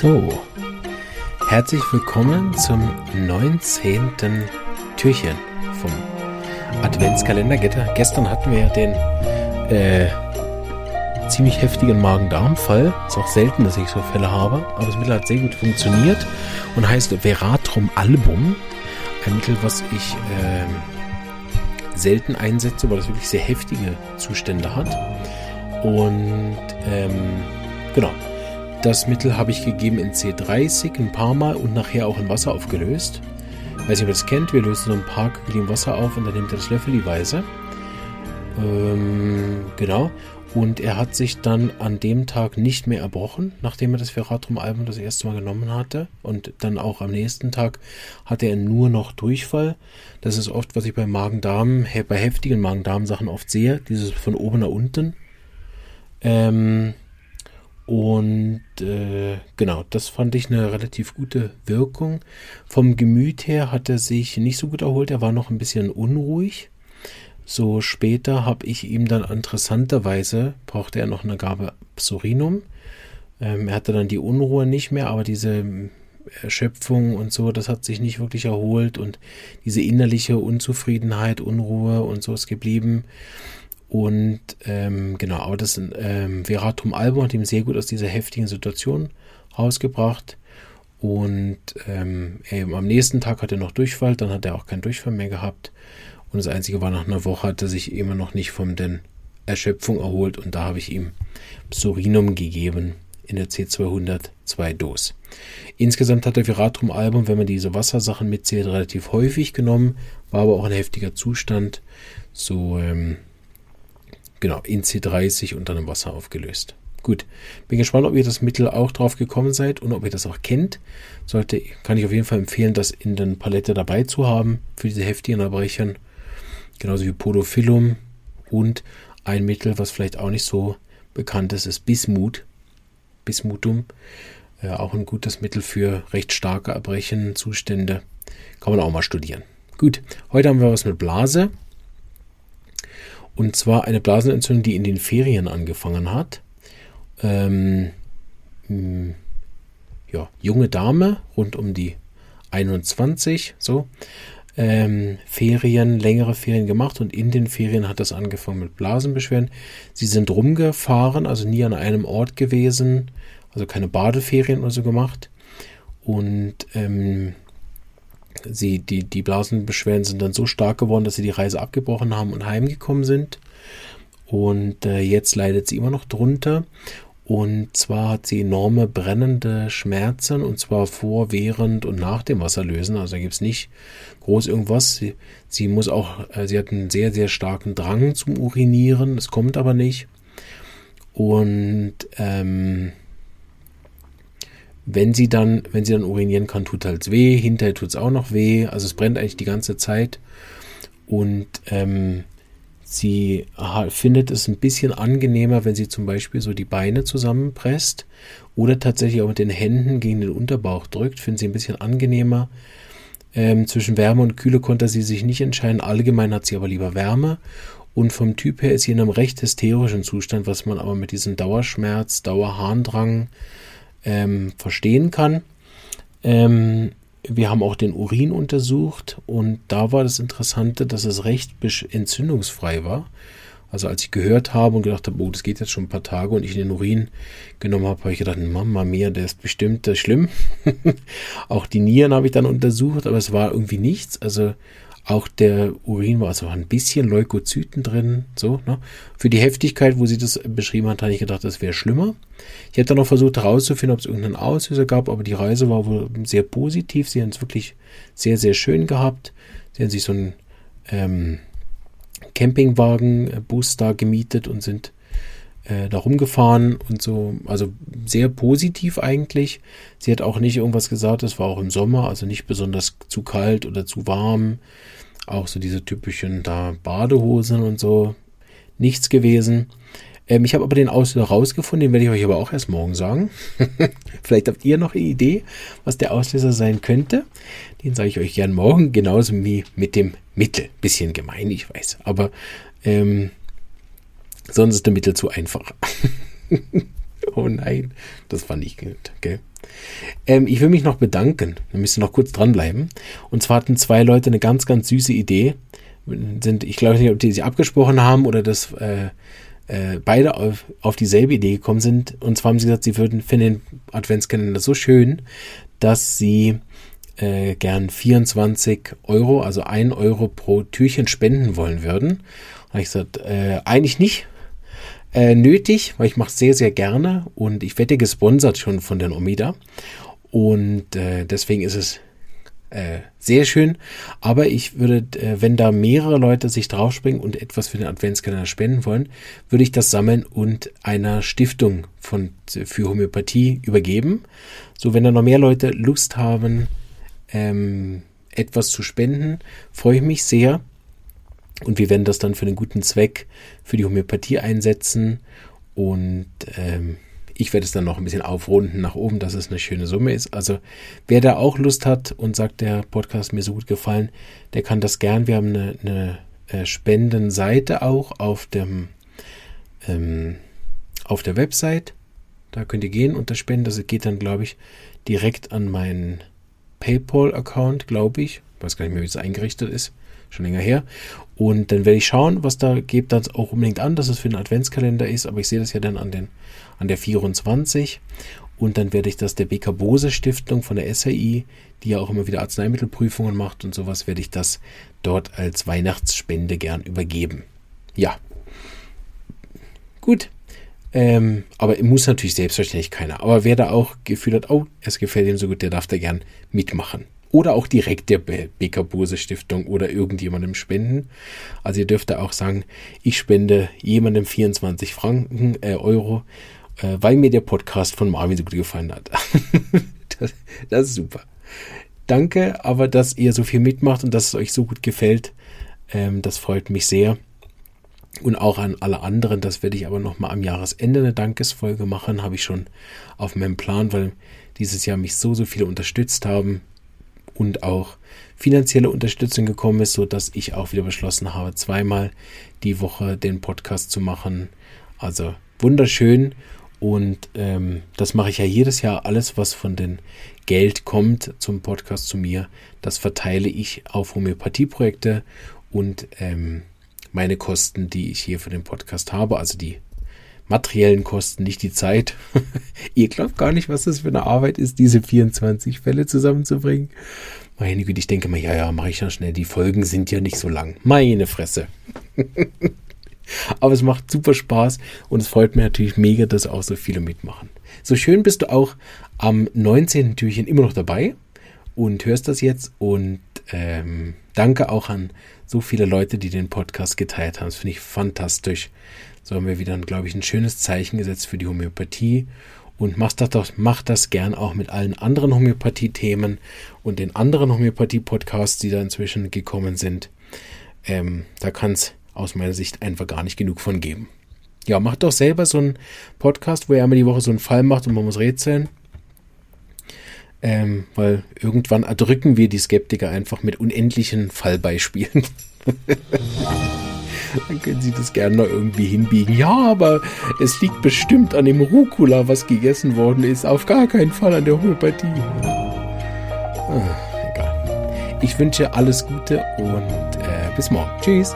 So, herzlich willkommen zum 19. Türchen vom Adventskalender. Gestern hatten wir ja den ziemlich heftigen Magen-Darm-Fall. Ist auch selten, dass ich so Fälle habe, aber das Mittel hat sehr gut funktioniert und heißt Veratrum Album. Ein Mittel, was ich selten einsetze, weil das wirklich sehr heftige Zustände hat. Und genau, das Mittel habe ich gegeben in C30 ein paar Mal und nachher auch in Wasser aufgelöst. Weiß nicht, ob ihr das kennt, wir lösen so ein paar Kügelchen Wasser auf und dann nehmt ihr das löffelweise. Genau, und er hat sich dann an dem Tag nicht mehr erbrochen, nachdem er das Veratrum Album das erste Mal genommen hatte. Und dann auch am nächsten Tag hatte er nur noch Durchfall. Das ist oft, was ich bei Magen-Darm, bei heftigen Magen-Darm-Sachen oft sehe, dieses von oben nach unten. Genau, das fand ich eine relativ gute Wirkung. Vom Gemüt her hat er sich nicht so gut erholt, er war noch ein bisschen unruhig. So später habe ich ihm dann interessanterweise, brauchte er noch eine Gabe Psorinum. Er hatte dann die Unruhe nicht mehr, aber diese Erschöpfung und so, das hat sich nicht wirklich erholt und diese innerliche Unzufriedenheit, Unruhe und so ist geblieben. Und genau, aber das Veratrum Album hat ihm sehr gut aus dieser heftigen Situation rausgebracht. Und eben am nächsten Tag hat er noch Durchfall, dann hat er auch keinen Durchfall mehr gehabt. Und das Einzige war, nach einer Woche hat er sich immer noch nicht von der Erschöpfung erholt. Und da habe ich ihm Psorinum gegeben in der C200 2 Dos. Insgesamt hat der Veratrum Album, wenn man diese Wassersachen mitzählt, relativ häufig genommen. War aber auch ein heftiger Zustand. So, genau, in C30 und dann im Wasser aufgelöst. Gut, bin gespannt, ob ihr das Mittel auch drauf gekommen seid und ob ihr das auch kennt. Kann ich auf jeden Fall empfehlen, das in den Palette dabei zu haben für diese heftigen Erbrechen. Genauso wie Podophyllum und ein Mittel, was vielleicht auch nicht so bekannt ist, ist Bismutum. Auch ein gutes Mittel für recht starke Erbrechen, Zustände. Kann man auch mal studieren. Gut, heute haben wir was mit Blase. Und zwar eine Blasenentzündung, die in den Ferien angefangen hat. Ja, junge Dame, rund um die 21, so. Ferien, längere Ferien gemacht und in den Ferien hat das angefangen mit Blasenbeschwerden. Sie sind rumgefahren, also nie an einem Ort gewesen, also keine Badeferien oder so gemacht. Und die Blasenbeschwerden sind dann so stark geworden, dass sie die Reise abgebrochen haben und heimgekommen sind. Und jetzt leidet sie immer noch drunter. Und zwar hat sie enorme brennende Schmerzen, und zwar vor, während und nach dem Wasserlösen. Also da gibt es nicht groß irgendwas. Sie hat einen sehr, sehr starken Drang zum Urinieren. Das kommt aber nicht. Und wenn sie dann urinieren kann, tut halt weh. Hinterher tut es auch noch weh. Also es brennt eigentlich die ganze Zeit. Und sie findet es ein bisschen angenehmer, wenn sie zum Beispiel so die Beine zusammenpresst oder tatsächlich auch mit den Händen gegen den Unterbauch drückt, findet sie ein bisschen angenehmer. Zwischen Wärme und Kühle konnte sie sich nicht entscheiden, allgemein hat sie aber lieber Wärme und vom Typ her ist sie in einem recht hysterischen Zustand, was man aber mit diesem Dauerschmerz, Dauerharndrang verstehen kann. Wir haben auch den Urin untersucht und da war das Interessante, dass es recht entzündungsfrei war. Also als ich gehört habe und gedacht habe, oh, das geht jetzt schon ein paar Tage und ich den Urin genommen habe, habe ich gedacht, Mama mia, der ist bestimmt schlimm. Auch die Nieren habe ich dann untersucht, aber es war irgendwie nichts. Also auch der Urin war ein bisschen Leukozyten drin. So, ne? Für die Heftigkeit, wo sie das beschrieben hat, habe ich gedacht, das wäre schlimmer. Ich habe dann noch versucht herauszufinden, ob es irgendeinen Auslöser gab, aber die Reise war wohl sehr positiv. Sie haben es wirklich sehr, sehr schön gehabt. Sie haben sich so einen Campingwagen, Booster gemietet und sind da rumgefahren und so. Also sehr positiv eigentlich. Sie hat auch nicht irgendwas gesagt, es war auch im Sommer, also nicht besonders zu kalt oder zu warm. Auch so diese typischen da Badehosen und so. Nichts gewesen. Ich habe aber den Auslöser rausgefunden, den werde ich euch aber auch erst morgen sagen. Vielleicht habt ihr noch eine Idee, was der Auslöser sein könnte. Den sage ich euch gern morgen, genauso wie mit dem Mittel. Bisschen gemein, ich weiß, aber sonst ist das Mittel zu einfach. Oh nein, das fand ich gut, gell? Ich will mich noch bedanken. Wir müssen noch kurz dranbleiben. Und zwar hatten zwei Leute eine ganz, ganz süße Idee. Sind, ich glaube nicht, ob die sie abgesprochen haben oder dass beide auf dieselbe Idee gekommen sind. Und zwar haben sie gesagt, sie würden finden den Adventskalender so schön, dass sie gern 24 Euro, also 1 Euro pro Türchen spenden wollen würden. Und habe ich gesagt, eigentlich nicht nötig, weil ich mache es sehr, sehr gerne und ich werde ja gesponsert schon von den Omida und deswegen ist es sehr schön, aber ich würde, wenn da mehrere Leute sich draufspringen und etwas für den Adventskalender spenden wollen, würde ich das sammeln und einer Stiftung für Homöopathie übergeben. So, wenn da noch mehr Leute Lust haben, etwas zu spenden, freue ich mich sehr. Und wir werden das dann für einen guten Zweck für die Homöopathie einsetzen. Und ich werde es dann noch ein bisschen aufrunden nach oben, dass es eine schöne Summe ist. Also wer da auch Lust hat und sagt, der Podcast mir so gut gefallen, der kann das gern. Wir haben eine Spendenseite auch auf der Website. Da könnt ihr gehen unter Spenden. Das geht dann, glaube ich, direkt an meinen PayPal-Account, glaube ich. Ich weiß gar nicht mehr, wie es eingerichtet ist. Schon länger her. Und dann werde ich schauen, was da gebt dann auch unbedingt an, dass es für den Adventskalender ist. Aber ich sehe das ja dann an der 24. Und dann werde ich das der BK Bose Stiftung von der SAI, die ja auch immer wieder Arzneimittelprüfungen macht und sowas, werde ich das dort als Weihnachtsspende gern übergeben. Ja. Gut. Aber muss natürlich selbstverständlich keiner. Aber wer da auch Gefühl hat, oh, es gefällt ihm so gut, der darf da gern mitmachen. Oder auch direkt der BK Bose Stiftung oder irgendjemandem spenden. Also ihr dürft da auch sagen, ich spende jemandem 24 Franken, Euro, weil mir der Podcast von Marvin so gut gefallen hat. Das ist super. Danke, aber dass ihr so viel mitmacht und dass es euch so gut gefällt, das freut mich sehr. Und auch an alle anderen, das werde ich aber nochmal am Jahresende eine Dankesfolge machen, habe ich schon auf meinem Plan, weil dieses Jahr mich so viele unterstützt haben. Und auch finanzielle Unterstützung gekommen ist, sodass ich auch wieder beschlossen habe, zweimal die Woche den Podcast zu machen. Also wunderschön. Und das mache ich ja jedes Jahr. Alles, was von dem Geld kommt zum Podcast zu mir, das verteile ich auf Homöopathieprojekte und meine Kosten, die ich hier für den Podcast habe, also die materiellen Kosten, nicht die Zeit. Ihr glaubt gar nicht, was das für eine Arbeit ist, diese 24 Fälle zusammenzubringen. Meine Güte, ich denke mal, ja, mache ich ja schnell. Die Folgen sind ja nicht so lang. Meine Fresse. Aber es macht super Spaß und es freut mich natürlich mega, dass auch so viele mitmachen. So schön bist du auch am 19. Türchen immer noch dabei und hörst das jetzt und danke auch an so viele Leute, die den Podcast geteilt haben. Das finde ich fantastisch. So haben wir wieder, glaube ich, ein schönes Zeichen gesetzt für die Homöopathie. Und macht das gern auch mit allen anderen Homöopathie-Themen und den anderen Homöopathie-Podcasts, die da inzwischen gekommen sind. Da kann es aus meiner Sicht einfach gar nicht genug von geben. Ja, macht doch selber so einen Podcast, wo ihr einmal die Woche so einen Fall macht und man muss rätseln. Weil irgendwann erdrücken wir die Skeptiker einfach mit unendlichen Fallbeispielen. Dann können Sie das gerne noch irgendwie hinbiegen. Ja, aber es liegt bestimmt an dem Rucola, was gegessen worden ist. Auf gar keinen Fall an der Homöopathie. Egal. Ich wünsche alles Gute und bis morgen. Tschüss.